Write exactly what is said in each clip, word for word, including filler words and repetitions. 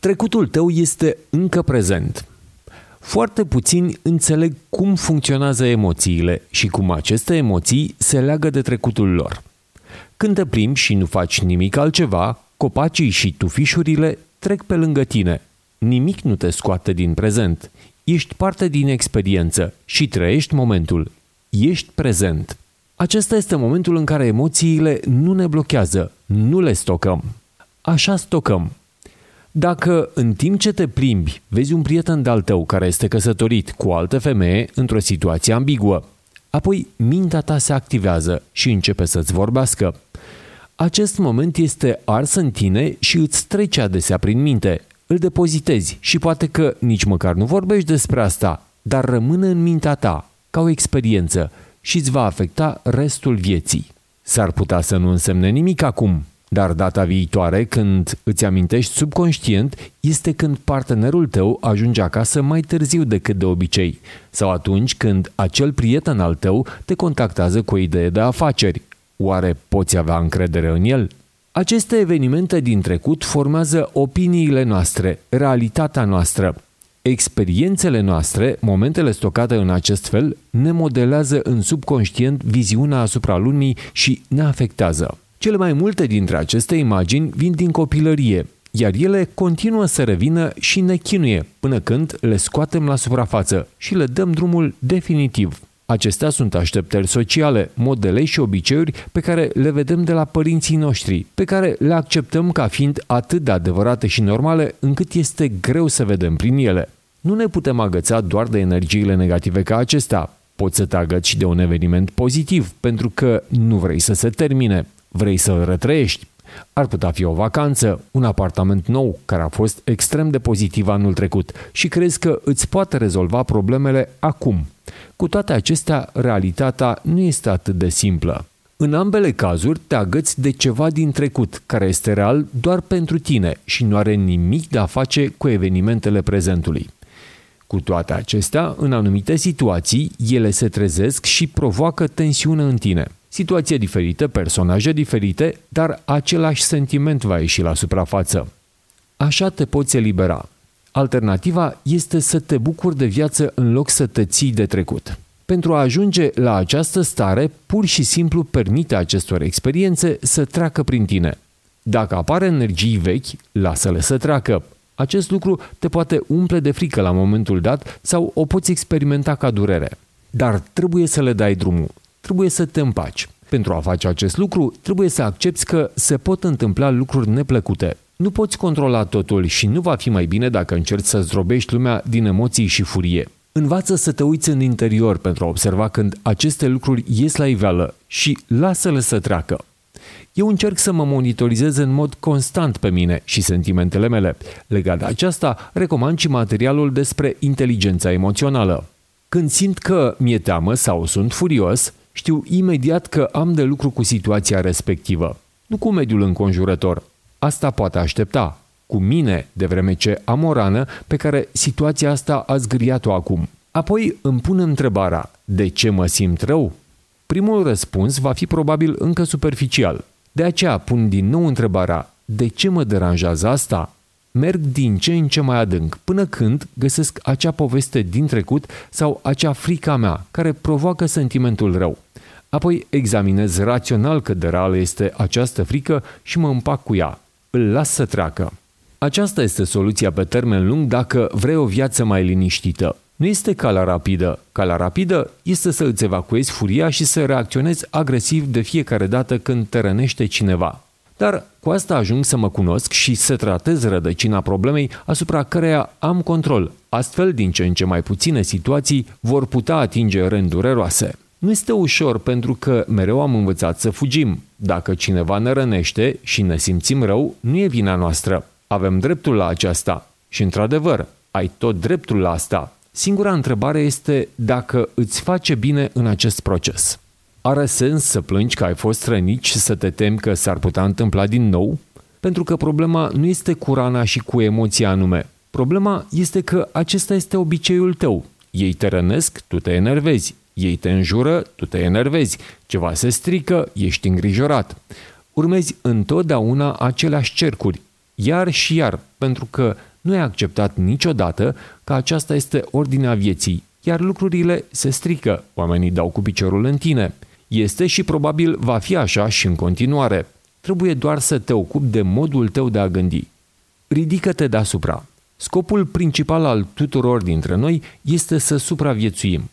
Trecutul tău este încă prezent. Foarte puțini înțeleg cum funcționează emoțiile și cum aceste emoții se leagă de trecutul lor. Când te plimbi și nu faci nimic altceva, copacii și tufișurile trec pe lângă tine. Nimic nu te scoate din prezent. Ești parte din experiență și trăiești momentul. Ești prezent. Acesta este momentul în care emoțiile nu ne blochează, nu le stocăm. Așa stocăm. Dacă în timp ce te plimbi, vezi un prieten de-al tău care este căsătorit cu o altă femeie într-o situație ambiguă, apoi mintea ta se activează și începe să-ți vorbească. Acest moment este ars în tine și îți trece adesea prin minte. Îl depozitezi și poate că nici măcar nu vorbești despre asta, dar rămâne în mintea ta ca o experiență și îți va afecta restul vieții. S-ar putea să nu însemne nimic acum, dar data viitoare, când îți amintești subconștient, este când partenerul tău ajunge acasă mai târziu decât de obicei, sau atunci când acel prieten al tău te contactează cu o idee de afaceri. Oare poți avea încredere în el? Aceste evenimente din trecut formează opiniile noastre, realitatea noastră. Experiențele noastre, momentele stocate în acest fel, ne modelează în subconștient viziunea asupra lumii și ne afectează. Cele mai multe dintre aceste imagini vin din copilărie, iar ele continuă să revină și ne chinuie până când le scoatem la suprafață și le dăm drumul definitiv. Acestea sunt așteptări sociale, modele și obiceiuri pe care le vedem de la părinții noștri, pe care le acceptăm ca fiind atât de adevărate și normale încât este greu să vedem prin ele. Nu ne putem agăța doar de energiile negative ca acestea. Poți să te agăți și de un eveniment pozitiv, pentru că nu vrei să se termine, vrei să-l retrăiești. Ar putea fi o vacanță, un apartament nou care a fost extrem de pozitiv anul trecut și crezi că îți poate rezolva problemele acum. Cu toate acestea, realitatea nu este atât de simplă. În ambele cazuri te agăți de ceva din trecut, care este real doar pentru tine și nu are nimic de a face cu evenimentele prezentului. Cu toate acestea, în anumite situații, ele se trezesc și provoacă tensiune în tine. Situații diferite, personaje diferite, dar același sentiment va ieși la suprafață. Așa te poți elibera. Alternativa este să te bucuri de viață în loc să te ții de trecut. Pentru a ajunge la această stare, pur și simplu permite acestor experiențe să treacă prin tine. Dacă apar energii vechi, lasă-le să treacă. Acest lucru te poate umple de frică la momentul dat sau o poți experimenta ca durere. Dar trebuie să le dai drumul. Trebuie să te împaci. Pentru a face acest lucru, trebuie să accepți că se pot întâmpla lucruri neplăcute. Nu poți controla totul și nu va fi mai bine dacă încerci să zdrobești lumea din emoții și furie. Învață să te uiți în interior pentru a observa când aceste lucruri ies la iveală și lasă-le să treacă. Eu încerc să mă monitorizez în mod constant pe mine și sentimentele mele. Legat de aceasta, recomand și materialul despre inteligența emoțională. Când simt că mi-e teamă sau sunt furios, știu imediat că am de lucru cu situația respectivă, nu cu mediul înconjurător. Asta poate aștepta, cu mine, de vreme ce am o rană pe care situația asta a zgâriat-o acum. Apoi îmi pun întrebarea, de ce mă simt rău? Primul răspuns va fi probabil încă superficial. De aceea pun din nou întrebarea, de ce mă deranjează asta? Merg din ce în ce mai adânc, până când găsesc acea poveste din trecut sau acea frică mea care provoacă sentimentul rău. Apoi examinez rațional cât de reală este această frică și mă împac cu ea. Îl las să treacă. Aceasta este soluția pe termen lung dacă vrei o viață mai liniștită. Nu este calea rapidă. Calea rapidă este să îți evacuezi furia și să reacționezi agresiv de fiecare dată când te rănește cineva. Dar cu asta ajung să mă cunosc și să tratez rădăcina problemei asupra căreia am control. Astfel, din ce în ce mai puține situații vor putea atinge răni dureroase. Nu este ușor pentru că mereu am învățat să fugim. Dacă cineva ne rănește și ne simțim rău, nu e vina noastră. Avem dreptul la aceasta. Și într-adevăr, ai tot dreptul la asta. Singura întrebare este dacă îți face bine în acest proces. Are sens să plângi că ai fost rănit și să te temi că s-ar putea întâmpla din nou? Pentru că problema nu este cu rana și cu emoția anume. Problema este că acesta este obiceiul tău. Ei te rănesc, tu te enervezi. Ei te înjură, tu te enervezi. Ceva se strică, ești îngrijorat. Urmezi întotdeauna aceleași cercuri. iar și iar, pentru că nu e acceptat niciodată că aceasta este ordinea vieții, iar lucrurile se strică, oamenii dau cu piciorul în tine. Este și probabil va fi așa și în continuare. Trebuie doar să te ocupi de modul tău de a gândi. Ridică-te deasupra. Scopul principal al tuturor dintre noi este să supraviețuim.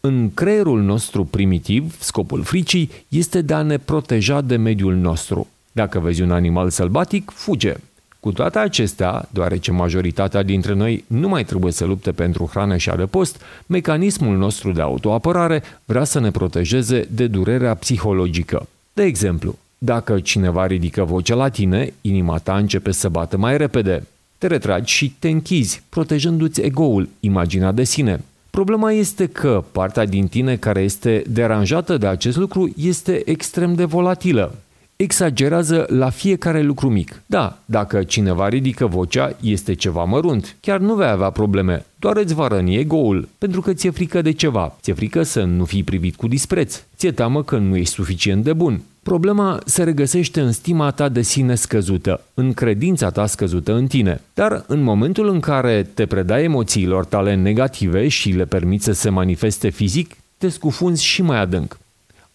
În creierul nostru primitiv, scopul fricii este de a ne proteja de mediul nostru. Dacă vezi un animal sălbatic, fuge. Cu toate acestea, deoarece majoritatea dintre noi nu mai trebuie să lupte pentru hrană și adăpost, mecanismul nostru de autoapărare vrea să ne protejeze de durerea psihologică. De exemplu, dacă cineva ridică voce la tine, inima ta începe să bată mai repede. Te retragi și te închizi, protejându-ți ego-ul, imaginea de sine. Problema este că partea din tine care este deranjată de acest lucru este extrem de volatilă. Exagerează la fiecare lucru mic. Da, dacă cineva ridică vocea, este ceva mărunt. Chiar nu vei avea probleme, doar îți va răni ego-ul, pentru că ți-e frică de ceva. Ți-e frică să nu fii privit cu dispreț. Ți-e teamă că nu ești suficient de bun. Problema se regăsește în stima ta de sine scăzută, în credința ta scăzută în tine. Dar în momentul în care te predai emoțiilor tale negative și le permiți să se manifeste fizic, te scufunzi și mai adânc.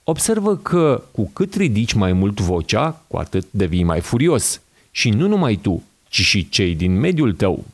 Observă că cu cât ridici mai mult vocea, cu atât devii mai furios. Și nu numai tu, ci și cei din mediul tău.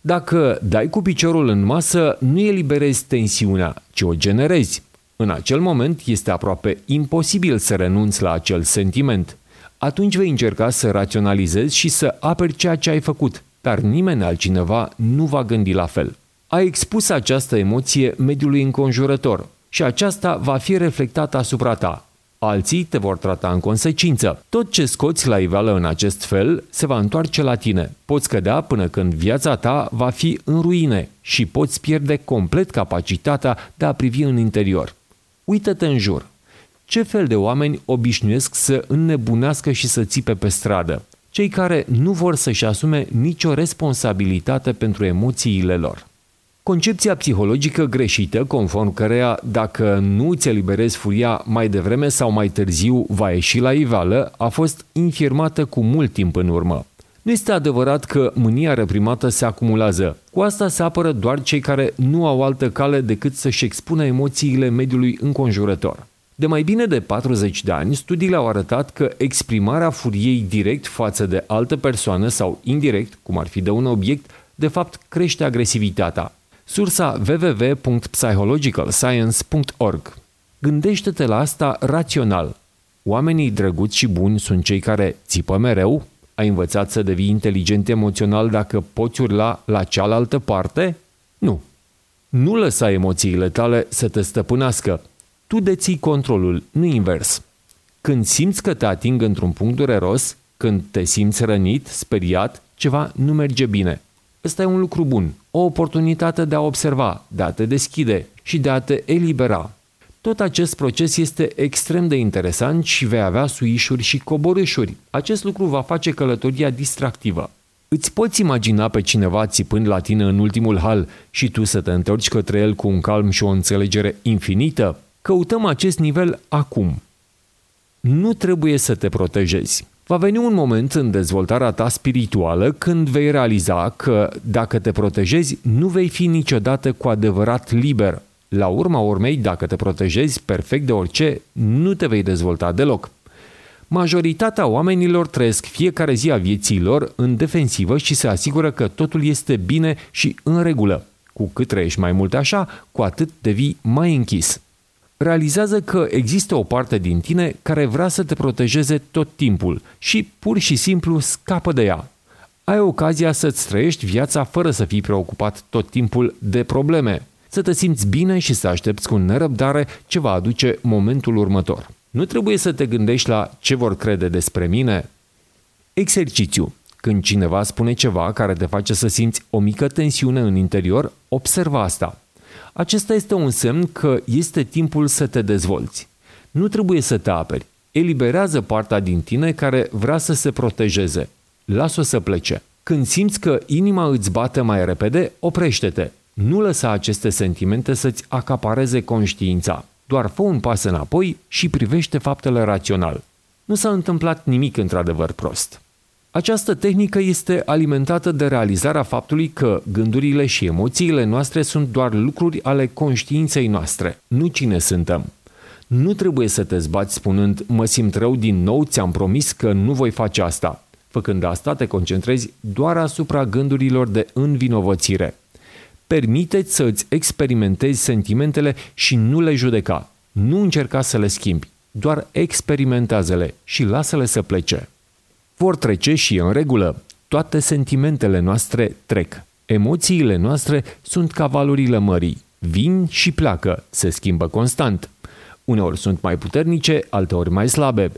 Dacă dai cu piciorul în masă, nu eliberezi tensiunea, ci o generezi. În acel moment este aproape imposibil să renunți la acel sentiment. Atunci vei încerca să raționalizezi și să aperi ceea ce ai făcut, dar nimeni altcineva nu va gândi la fel. Ai expus această emoție mediului înconjurător și aceasta va fi reflectată asupra ta. Alții te vor trata în consecință. Tot ce scoți la iveală în acest fel se va întoarce la tine. Poți cădea până când viața ta va fi în ruine și poți pierde complet capacitatea de a privi în interior. Uită-te în jur. Ce fel de oameni obișnuiesc să înnebunească și să țipe pe stradă? Cei care nu vor să-și asume nicio responsabilitate pentru emoțiile lor. Concepția psihologică greșită, conform căreia dacă nu îți eliberezi furia mai devreme sau mai târziu va ieși la iveală, a fost infirmată cu mult timp în urmă. Nu este adevărat că mânia reprimată se acumulează. Cu asta se apără doar cei care nu au altă cale decât să-și expună emoțiile mediului înconjurător. De mai bine de patruzeci de ani, studiile au arătat că exprimarea furiei direct față de altă persoană sau indirect, cum ar fi de un obiect, de fapt crește agresivitatea. Sursa w w w punct psychological science punct org. Gândește-te la asta rațional. Oamenii drăguți și buni sunt cei care țipă mereu? Ai învățat să devii inteligent emoțional dacă poți urla la cealaltă parte? Nu. Nu lăsa emoțiile tale să te stăpânească. Tu deții controlul, nu invers. Când simți că te ating într-un punct dureros, când te simți rănit, speriat, ceva nu merge bine. Ăsta e un lucru bun, o oportunitate de a observa, de a te deschide și de a te elibera. Tot acest proces este extrem de interesant și vei avea suișuri și coborâșuri. Acest lucru va face călătoria distractivă. Îți poți imagina pe cineva țipând la tine în ultimul hal și tu să te întorci către el cu un calm și o înțelegere infinită? Căutăm acest nivel acum. Nu trebuie să te protejezi. Va veni un moment în dezvoltarea ta spirituală când vei realiza că, dacă te protejezi, nu vei fi niciodată cu adevărat liber. La urma urmei, dacă te protejezi perfect de orice, nu te vei dezvolta deloc. Majoritatea oamenilor trăiesc fiecare zi a vieții lor în defensivă și se asigură că totul este bine și în regulă. Cu cât trăiești mai mult așa, cu atât devii mai închis. Realizează că există o parte din tine care vrea să te protejeze tot timpul și pur și simplu scapă de ea. Ai ocazia să-ți trăiești viața fără să fii preocupat tot timpul de probleme, să te simți bine și să aștepți cu nerăbdare ce va aduce momentul următor. Nu trebuie să te gândești la ce vor crede despre mine. Exercițiu. Când cineva spune ceva care te face să simți o mică tensiune în interior, observă asta. Acesta este un semn că este timpul să te dezvolți. Nu trebuie să te aperi. Eliberează partea din tine care vrea să se protejeze. Lasă-o să plece. Când simți că inima îți bate mai repede, oprește-te. Nu lăsa aceste sentimente să-ți acapareze conștiința. Doar fă un pas înapoi și privește faptele rațional. Nu s-a întâmplat nimic într-adevăr prost. Această tehnică este alimentată de realizarea faptului că gândurile și emoțiile noastre sunt doar lucruri ale conștiinței noastre, nu cine suntem. Nu trebuie să te zbați spunând, mă simt rău din nou, ți-am promis că nu voi face asta. Făcând asta, te concentrezi doar asupra gândurilor de învinovățire. Permite-ți să-ți experimentezi sentimentele și nu le judeca. Nu încerca să le schimbi, doar experimentează-le și lasă-le să plece. Vor trece și în regulă. Toate sentimentele noastre trec. Emoțiile noastre sunt ca valurile mării. Vin și pleacă, se schimbă constant. Uneori sunt mai puternice, alteori mai slabe.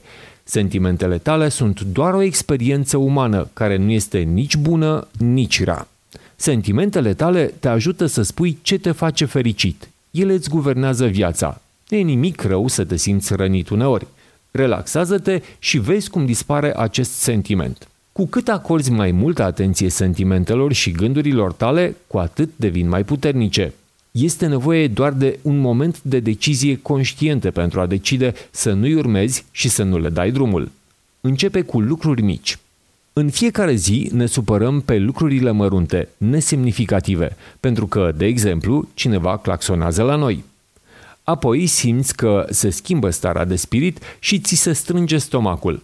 Sentimentele tale sunt doar o experiență umană, care nu este nici bună, nici rea. Sentimentele tale te ajută să spui ce te face fericit. Ele îți guvernează viața. Nu e nimic rău să te simți rănit uneori. Relaxează-te și vezi cum dispare acest sentiment. Cu cât acorzi mai multă atenție sentimentelor și gândurilor tale, cu atât devin mai puternice. Este nevoie doar de un moment de decizie conștientă pentru a decide să nu-i urmezi și să nu le dai drumul. Începe cu lucruri mici. În fiecare zi ne supărăm pe lucrurile mărunte, nesemnificative, pentru că, de exemplu, cineva claxonează la noi. Apoi simți că se schimbă starea de spirit și ți se strânge stomacul.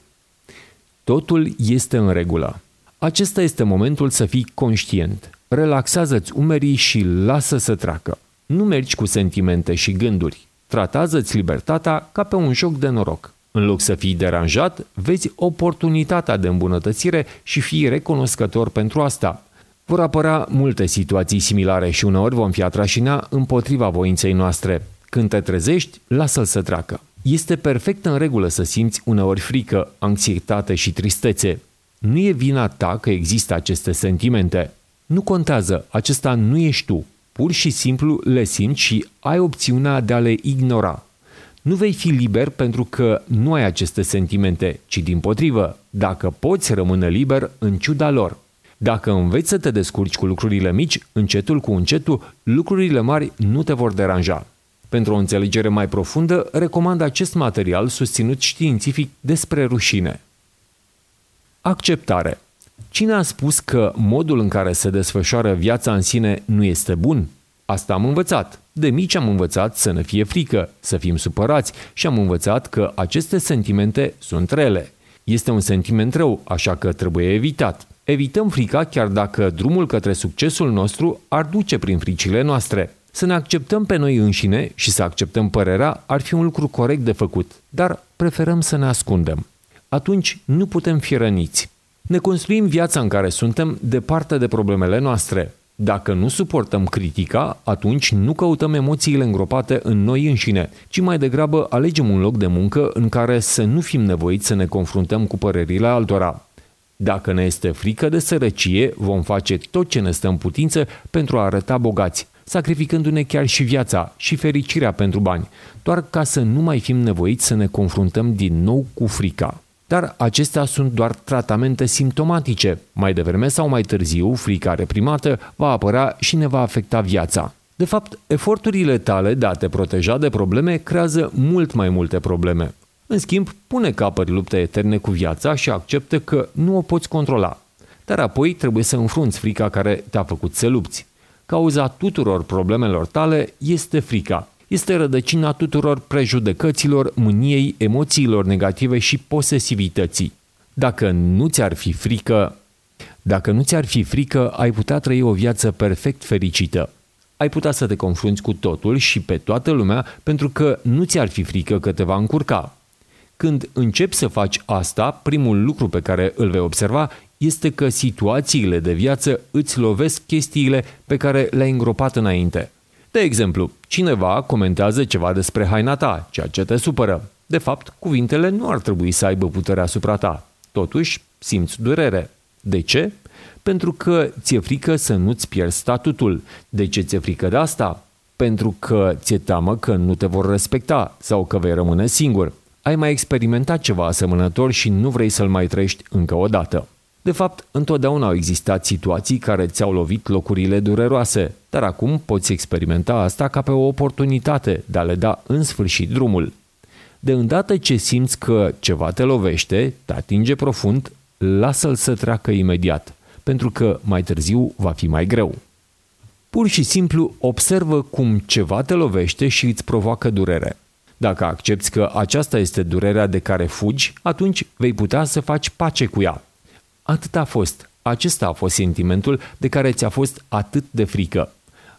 Totul este în regulă. Acesta este momentul să fii conștient. Relaxează-ți umerii și lasă să treacă. Nu mergi cu sentimente și gânduri. Tratează-ți libertatea ca pe un joc de noroc. În loc să fii deranjat, vezi oportunitatea de îmbunătățire și fii recunoscător pentru asta. Vor apărea multe situații similare și uneori vom fi atrași în ea împotriva voinței noastre. Când te trezești, lasă-l să treacă. Este perfect în regulă să simți uneori frică, anxietate și tristețe. Nu e vina ta că există aceste sentimente. Nu contează, acesta nu ești tu. Pur și simplu le simți și ai opțiunea de a le ignora. Nu vei fi liber pentru că nu ai aceste sentimente, ci dimpotrivă, dacă poți rămâne liber în ciuda lor. Dacă înveți să te descurci cu lucrurile mici, încetul cu încetul, lucrurile mari nu te vor deranja. Pentru o înțelegere mai profundă, recomand acest material susținut științific despre rușine. Acceptare. Cine a spus că modul în care se desfășoară viața în sine nu este bun? Asta am învățat. De mici am învățat să ne fie frică, să fim supărați și am învățat că aceste sentimente sunt rele. Este un sentiment rău, așa că trebuie evitat. Evităm frica chiar dacă drumul către succesul nostru ar duce prin fricile noastre. Să ne acceptăm pe noi înșine și să acceptăm părerea ar fi un lucru corect de făcut, dar preferăm să ne ascundem. Atunci nu putem fi răniți. Ne construim viața în care suntem departe de problemele noastre. Dacă nu suportăm critica, atunci nu căutăm emoțiile îngropate în noi înșine, ci mai degrabă alegem un loc de muncă în care să nu fim nevoiți să ne confruntăm cu părerile altora. Dacă ne este frică de sărăcie, vom face tot ce ne stă în putință pentru a arăta bogați, sacrificându-ne chiar și viața și fericirea pentru bani, doar ca să nu mai fim nevoiți să ne confruntăm din nou cu frica. Dar acestea sunt doar tratamente simptomatice. Mai devreme sau mai târziu, frica reprimată va apărea și ne va afecta viața. De fapt, eforturile tale de a te proteja de probleme creează mult mai multe probleme. În schimb, pune capăt luptei eterne cu viața și acceptă că nu o poți controla. Dar apoi trebuie să înfrunți frica care te-a făcut să lupți. Cauza tuturor problemelor tale este frica. Este rădăcina tuturor prejudecăților, mâniei, emoțiilor negative și posesivității. Dacă nu ți-ar fi frică, dacă nu ți-ar fi frică, ai putea trăi o viață perfect fericită. Ai putea să te confrunți cu totul și pe toată lumea pentru că nu ți-ar fi frică că te va încurca. Când începi să faci asta, primul lucru pe care îl vei observa este că situațiile de viață îți lovesc chestiile pe care le-ai îngropat înainte. De exemplu, cineva comentează ceva despre haina ta, ceea ce te supără. De fapt, cuvintele nu ar trebui să aibă putere asupra ta. Totuși, simți durere. De ce? Pentru că ți-e frică să nu-ți pierzi statutul. De ce ți-e frică de asta? Pentru că ți-e teamă că nu te vor respecta sau că vei rămâne singur. Ai mai experimentat ceva asemănător și nu vrei să-l mai trăiești încă o dată. De fapt, întotdeauna au existat situații care ți-au lovit locurile dureroase, dar acum poți experimenta asta ca pe o oportunitate de a le da în sfârșit drumul. De îndată ce simți că ceva te lovește, te atinge profund, lasă-l să treacă imediat, pentru că mai târziu va fi mai greu. Pur și simplu observă cum ceva te lovește și îți provoacă durere. Dacă accepti că aceasta este durerea de care fugi, atunci vei putea să faci pace cu ea. Atât a fost. Acesta a fost sentimentul de care ți-a fost atât de frică.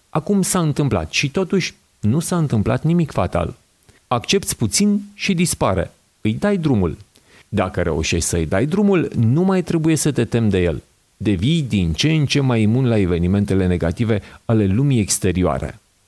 Acum s-a întâmplat și totuși nu s-a întâmplat nimic fatal. Accepți puțin și dispare. Îi dai drumul. Dacă reușești să-i dai drumul, nu mai trebuie să te temi de el. Devii din ce în ce mai imun la evenimentele negative ale lumii exterioare.